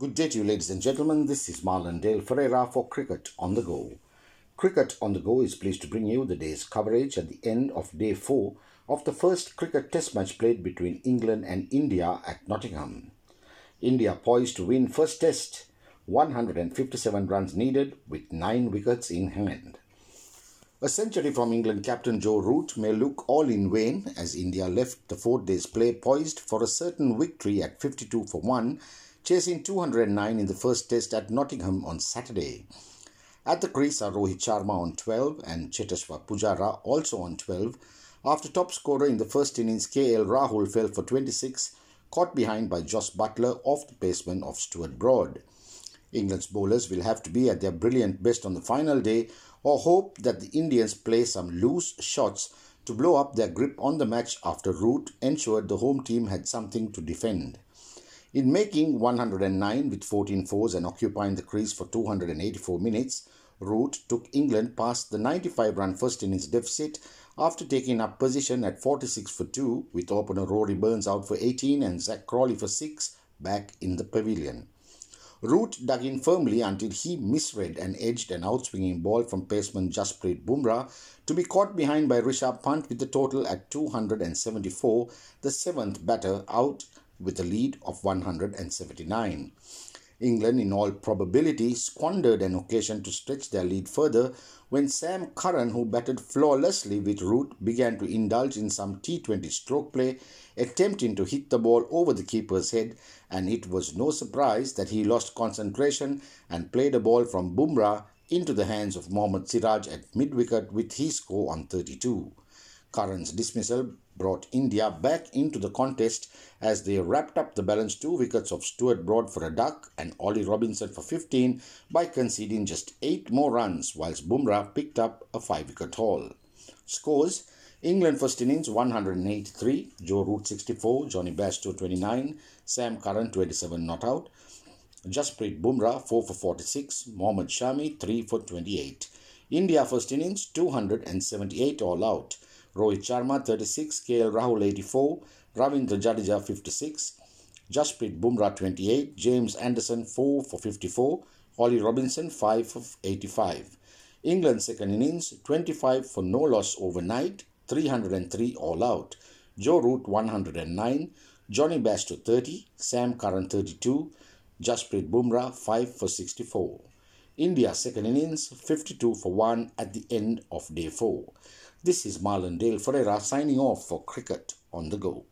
Good day to you, ladies and gentlemen. This is Marlon Dale Ferreira for Cricket On The Go. Cricket On The Go is pleased to bring you the day's coverage at the end of Day 4 of the first cricket test match played between England and India at Nottingham. India poised to win first test, 157 runs needed with 9 wickets in hand. A century from England captain Joe Root may look all in vain as India left the 4 days play poised for a certain victory at 52 for 1, chasing 209 in the first test at Nottingham on Saturday. At the crease are Rohit Sharma on 12 and Cheteshwar Pujara also on 12, after top scorer in the first innings KL Rahul fell for 26, caught behind by Jos Buttler off the paceman of Stuart Broad. England's bowlers will have to be at their brilliant best on the final day, or hope that the Indians play some loose shots to blow up their grip on the match after Root ensured the home team had something to defend. In making 109 with 14 fours and occupying the crease for 284 minutes, Root took England past the 95-run first innings deficit after taking up position at 46 for 2 with opener Rory Burns out for 18 and Zach Crawley for 6 back in the pavilion. Root dug in firmly until he misread and edged an outswinging ball from paceman Jasprit Bumrah to be caught behind by Rishabh Pant with the total at 274, the seventh batter out with a lead of 179. England, in all probability, squandered an occasion to stretch their lead further when Sam Curran, who batted flawlessly with Root, began to indulge in some T20 stroke play, attempting to hit the ball over the keeper's head, and it was no surprise that he lost concentration and played a ball from Bumrah into the hands of Mohamed Siraj at mid-wicket with his score on 32. Curran's dismissal brought India back into the contest as they wrapped up the balance 2 wickets of Stuart Broad for a duck and Ollie Robinson for 15 by conceding just 8 more runs, whilst Bumrah picked up a 5-wicket haul. Scores: England first innings 183, Joe Root 64, Johnny Bairstow 29, Sam Curran 27 not out, Jasprit Bumrah 4 for 46, Mohamed Shami 3 for 28. India first innings 278 all out. Rohit Sharma 36, KL Rahul 84, Ravindra Jadeja 56, Jasprit Bumrah 28, James Anderson 4 for 54, Ollie Robinson 5 for 85. England second innings 25 for no loss overnight, 303 all out. Joe Root 109, Johnny Bairstow 30, Sam Curran 32, Jasprit Bumrah 5 for 64. India second innings 52 for 1 at the end of Day 4. This is Marlon Dale Ferreira signing off for Cricket On The Go.